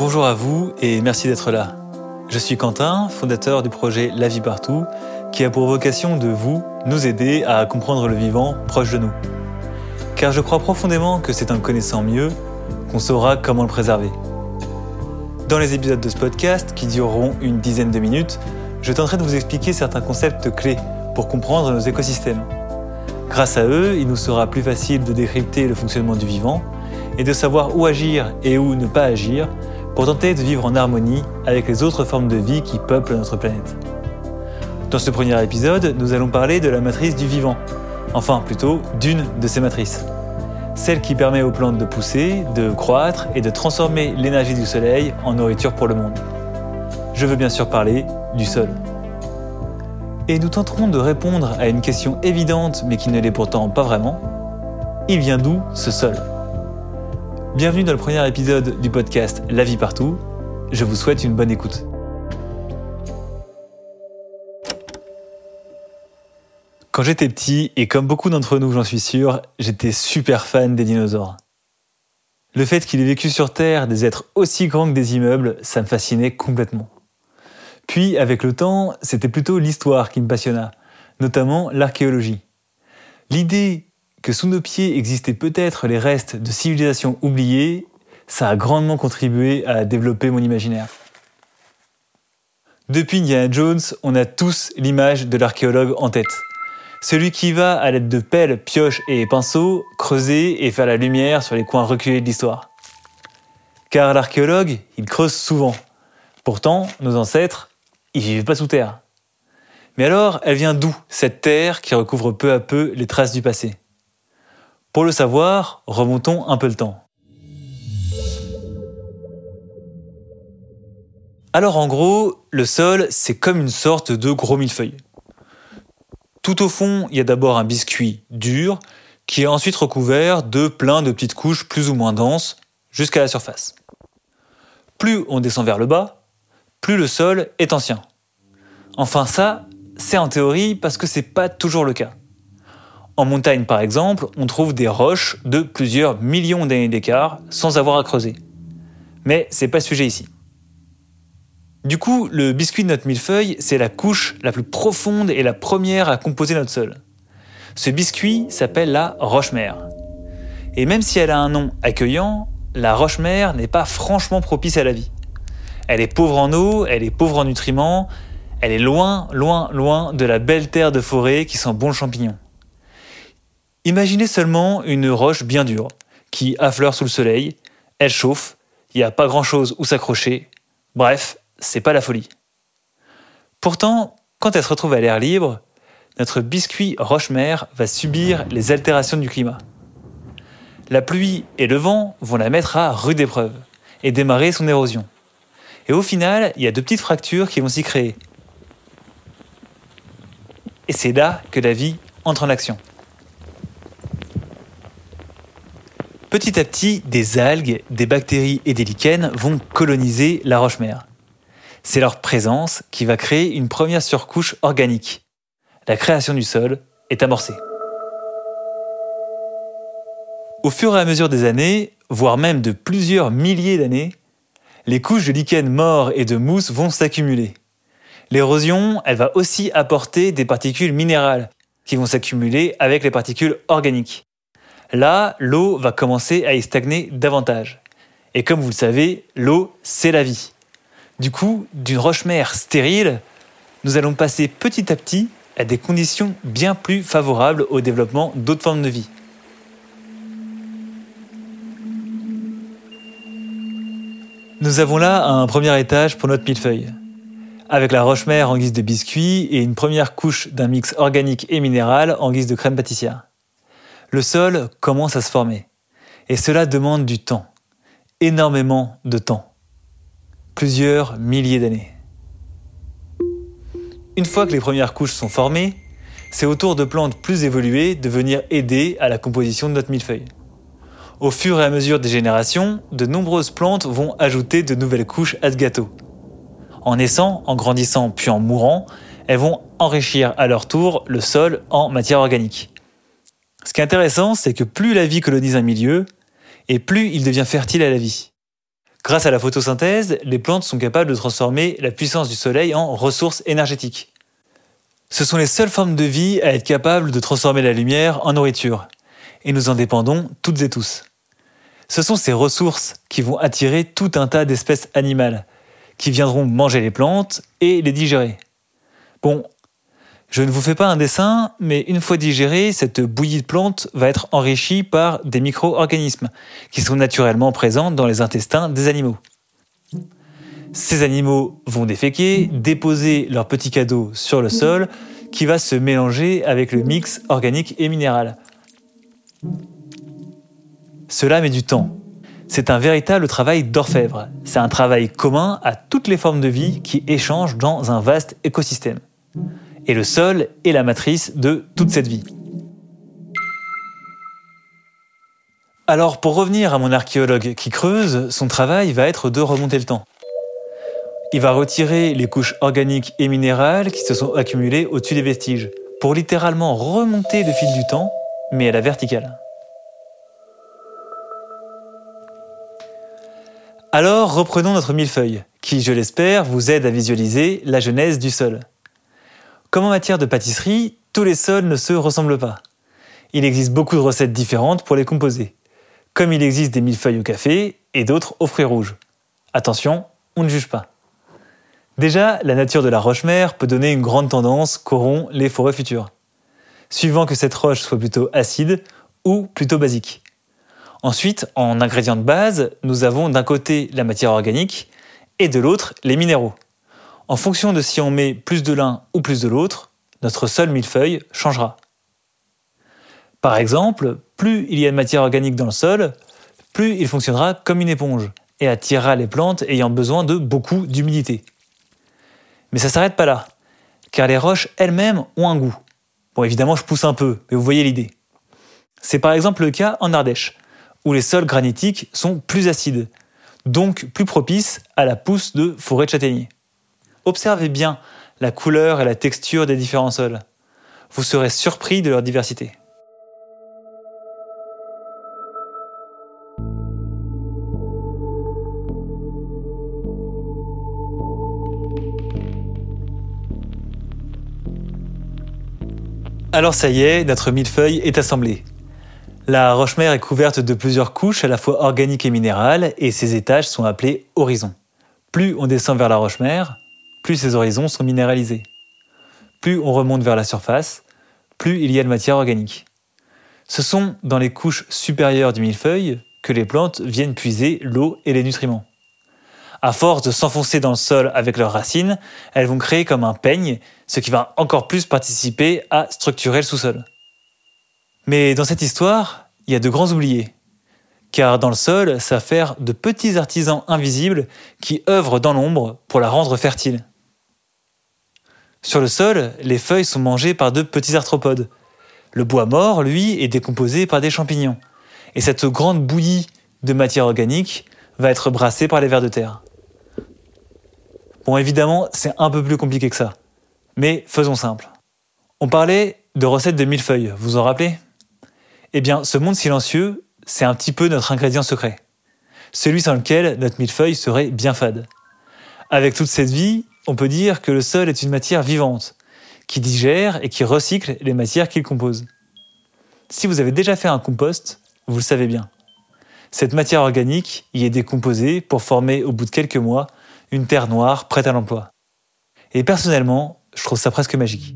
Bonjour à vous et merci d'être là. Je suis Quentin, fondateur du projet La Vie Partout, qui a pour vocation de nous aider à comprendre le vivant proche de nous. Car je crois profondément que c'est en le connaissant mieux qu'on saura comment le préserver. Dans les épisodes de ce podcast, qui dureront une dizaine de minutes, je tenterai de vous expliquer certains concepts clés pour comprendre nos écosystèmes. Grâce à eux, il nous sera plus facile de décrypter le fonctionnement du vivant et de savoir où agir et où ne pas agir pour tenter de vivre en harmonie avec les autres formes de vie qui peuplent notre planète. Dans ce premier épisode, nous allons parler de la matrice du vivant, enfin plutôt d'une de ses matrices. Celle qui permet aux plantes de pousser, de croître et de transformer l'énergie du soleil en nourriture pour le monde. Je veux bien sûr parler du sol. Et nous tenterons de répondre à une question évidente mais qui ne l'est pourtant pas vraiment. Il vient d'où ce sol ? Bienvenue dans le premier épisode du podcast La Vie Partout. Je vous souhaite une bonne écoute. Quand j'étais petit, et comme beaucoup d'entre nous j'en suis sûr, j'étais super fan des dinosaures. Le fait qu'il ait vécu sur Terre des êtres aussi grands que des immeubles, ça me fascinait complètement. Puis, avec le temps, c'était plutôt l'histoire qui me passionna, notamment l'archéologie. L'idée que sous nos pieds existaient peut-être les restes de civilisations oubliées, ça a grandement contribué à développer mon imaginaire. Depuis Indiana Jones, on a tous l'image de l'archéologue en tête. Celui qui va, à l'aide de pelles, pioches et pinceaux, creuser et faire la lumière sur les coins reculés de l'histoire. Car l'archéologue, il creuse souvent. Pourtant, nos ancêtres, ils vivaient pas sous terre. Mais alors, elle vient d'où, cette terre qui recouvre peu à peu les traces du passé ? Pour le savoir, remontons un peu le temps. Alors en gros, le sol, c'est comme une sorte de gros millefeuille. Tout au fond, il y a d'abord un biscuit dur, qui est ensuite recouvert de plein de petites couches plus ou moins denses, jusqu'à la surface. Plus on descend vers le bas, plus le sol est ancien. Enfin ça, c'est en théorie parce que c'est pas toujours le cas. En montagne par exemple, on trouve des roches de plusieurs millions d'années d'écart sans avoir à creuser. Mais c'est pas le sujet ici. Du coup, le biscuit de notre millefeuille, c'est la couche la plus profonde et la première à composer notre sol. Ce biscuit s'appelle la roche-mère. Et même si elle a un nom accueillant, la roche-mère n'est pas franchement propice à la vie. Elle est pauvre en eau, elle est pauvre en nutriments, elle est loin, loin, loin de la belle terre de forêt qui sent bon le champignon. Imaginez seulement une roche bien dure, qui affleure sous le soleil, elle chauffe, il n'y a pas grand-chose où s'accrocher, bref, c'est pas la folie. Pourtant, quand elle se retrouve à l'air libre, notre biscuit roche-mère va subir les altérations du climat. La pluie et le vent vont la mettre à rude épreuve et démarrer son érosion. Et au final, il y a de petites fractures qui vont s'y créer. Et c'est là que la vie entre en action. Petit à petit, des algues, des bactéries et des lichens vont coloniser la roche-mère. C'est leur présence qui va créer une première surcouche organique. La création du sol est amorcée. Au fur et à mesure des années, voire même de plusieurs milliers d'années, les couches de lichens morts et de mousse vont s'accumuler. L'érosion, elle va aussi apporter des particules minérales qui vont s'accumuler avec les particules organiques. Là, l'eau va commencer à y stagner davantage. Et comme vous le savez, l'eau, c'est la vie. Du coup, d'une roche-mère stérile, nous allons passer petit à petit à des conditions bien plus favorables au développement d'autres formes de vie. Nous avons là un premier étage pour notre millefeuille. Avec la roche-mère en guise de biscuit et une première couche d'un mix organique et minéral en guise de crème pâtissière. Le sol commence à se former. Et cela demande du temps. Énormément de temps. Plusieurs milliers d'années. Une fois que les premières couches sont formées, c'est au tour de plantes plus évoluées de venir aider à la composition de notre millefeuille. Au fur et à mesure des générations, de nombreuses plantes vont ajouter de nouvelles couches à ce gâteau. En naissant, en grandissant puis en mourant, elles vont enrichir à leur tour le sol en matière organique. Ce qui est intéressant, c'est que plus la vie colonise un milieu, et plus il devient fertile à la vie. Grâce à la photosynthèse, les plantes sont capables de transformer la puissance du soleil en ressources énergétiques. Ce sont les seules formes de vie à être capables de transformer la lumière en nourriture. Et nous en dépendons toutes et tous. Ce sont ces ressources qui vont attirer tout un tas d'espèces animales, qui viendront manger les plantes et les digérer. Bon, je ne vous fais pas un dessin, mais une fois digérée, cette bouillie de plantes va être enrichie par des micro-organismes qui sont naturellement présents dans les intestins des animaux. Ces animaux vont déféquer, déposer leurs petits cadeaux sur le sol qui va se mélanger avec le mix organique et minéral. Cela met du temps. C'est un véritable travail d'orfèvre. C'est un travail commun à toutes les formes de vie qui échangent dans un vaste écosystème. Et le sol est la matrice de toute cette vie. Alors pour revenir à mon archéologue qui creuse, son travail va être de remonter le temps. Il va retirer les couches organiques et minérales qui se sont accumulées au-dessus des vestiges, pour littéralement remonter le fil du temps, mais à la verticale. Alors reprenons notre millefeuille, qui, je l'espère, vous aide à visualiser la genèse du sol. Comme en matière de pâtisserie, tous les sols ne se ressemblent pas. Il existe beaucoup de recettes différentes pour les composer, comme il existe des millefeuilles au café et d'autres aux fruits rouges. Attention, on ne juge pas. Déjà, la nature de la roche-mère peut donner une grande tendance qu'auront les forêts futures, suivant que cette roche soit plutôt acide ou plutôt basique. Ensuite, en ingrédients de base, nous avons d'un côté la matière organique et de l'autre les minéraux. En fonction de si on met plus de l'un ou plus de l'autre, notre sol millefeuille changera. Par exemple, plus il y a de matière organique dans le sol, plus il fonctionnera comme une éponge et attirera les plantes ayant besoin de beaucoup d'humidité. Mais ça ne s'arrête pas là, car les roches elles-mêmes ont un goût. Bon, évidemment, je pousse un peu, mais vous voyez l'idée. C'est par exemple le cas en Ardèche, où les sols granitiques sont plus acides, donc plus propices à la pousse de forêts de châtaigniers. Observez bien la couleur et la texture des différents sols. Vous serez surpris de leur diversité. Alors ça y est, notre millefeuille est assemblé. La roche-mère est couverte de plusieurs couches à la fois organiques et minérales et ses étages sont appelés horizons. Plus on descend vers la roche-mère, plus ces horizons sont minéralisés. Plus on remonte vers la surface, plus il y a de matière organique. Ce sont dans les couches supérieures du millefeuille que les plantes viennent puiser l'eau et les nutriments. À force de s'enfoncer dans le sol avec leurs racines, elles vont créer comme un peigne, ce qui va encore plus participer à structurer le sous-sol. Mais dans cette histoire, il y a de grands oubliés. Car dans le sol, ça fait de petits artisans invisibles qui œuvrent dans l'ombre pour la rendre fertile. Sur le sol, les feuilles sont mangées par de petits arthropodes. Le bois mort, lui, est décomposé par des champignons. Et cette grande bouillie de matière organique va être brassée par les vers de terre. Bon, évidemment, c'est un peu plus compliqué que ça. Mais faisons simple. On parlait de recettes de millefeuilles, vous vous en rappelez ? Eh bien, ce monde silencieux, c'est un petit peu notre ingrédient secret. Celui sans lequel notre millefeuille serait bien fade. Avec toute cette vie, on peut dire que le sol est une matière vivante, qui digère et qui recycle les matières qu'il compose. Si vous avez déjà fait un compost, vous le savez bien. Cette matière organique y est décomposée pour former, au bout de quelques mois, une terre noire prête à l'emploi. Et personnellement, je trouve ça presque magique.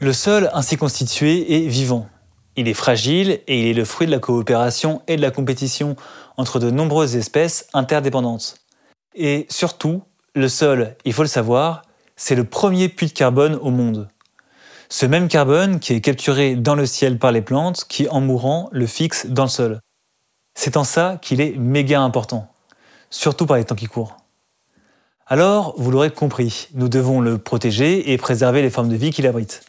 Le sol ainsi constitué est vivant. Il est fragile et il est le fruit de la coopération et de la compétition entre de nombreuses espèces interdépendantes. Et surtout, le sol, il faut le savoir, c'est le premier puits de carbone au monde. Ce même carbone qui est capturé dans le ciel par les plantes qui, en mourant, le fixent dans le sol. C'est en ça qu'il est méga important, surtout par les temps qui courent. Alors, vous l'aurez compris, nous devons le protéger et préserver les formes de vie qu'il abrite.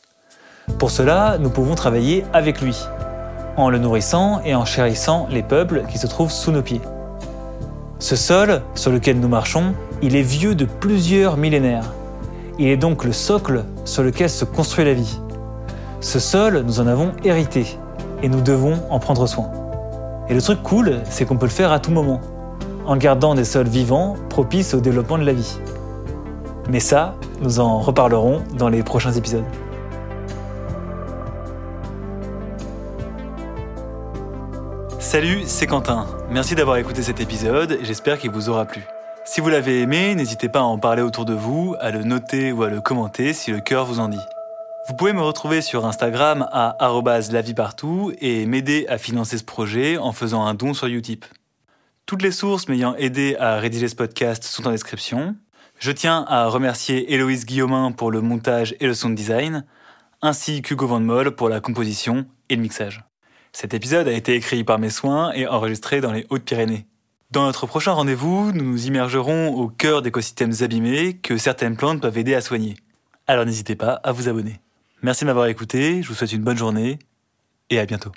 Pour cela, nous pouvons travailler avec lui, en le nourrissant et en chérissant les peuples qui se trouvent sous nos pieds. Ce sol sur lequel nous marchons, il est vieux de plusieurs millénaires. Il est donc le socle sur lequel se construit la vie. Ce sol, nous en avons hérité et nous devons en prendre soin. Et le truc cool, c'est qu'on peut le faire à tout moment, en gardant des sols vivants propices au développement de la vie. Mais ça, nous en reparlerons dans les prochains épisodes. Salut, c'est Quentin. Merci d'avoir écouté cet épisode, j'espère qu'il vous aura plu. Si vous l'avez aimé, n'hésitez pas à en parler autour de vous, à le noter ou à le commenter si le cœur vous en dit. Vous pouvez me retrouver sur Instagram à @laviepartout et m'aider à financer ce projet en faisant un don sur Utip. Toutes les sources m'ayant aidé à rédiger ce podcast sont en description. Je tiens à remercier Héloïse Guillaumin pour le montage et le sound design, ainsi qu'Hugo Van Molle pour la composition et le mixage. Cet épisode a été écrit par mes soins et enregistré dans les Hautes-Pyrénées. Dans notre prochain rendez-vous, nous nous immergerons au cœur d'écosystèmes abîmés que certaines plantes peuvent aider à soigner. Alors n'hésitez pas à vous abonner. Merci de m'avoir écouté, je vous souhaite une bonne journée et à bientôt.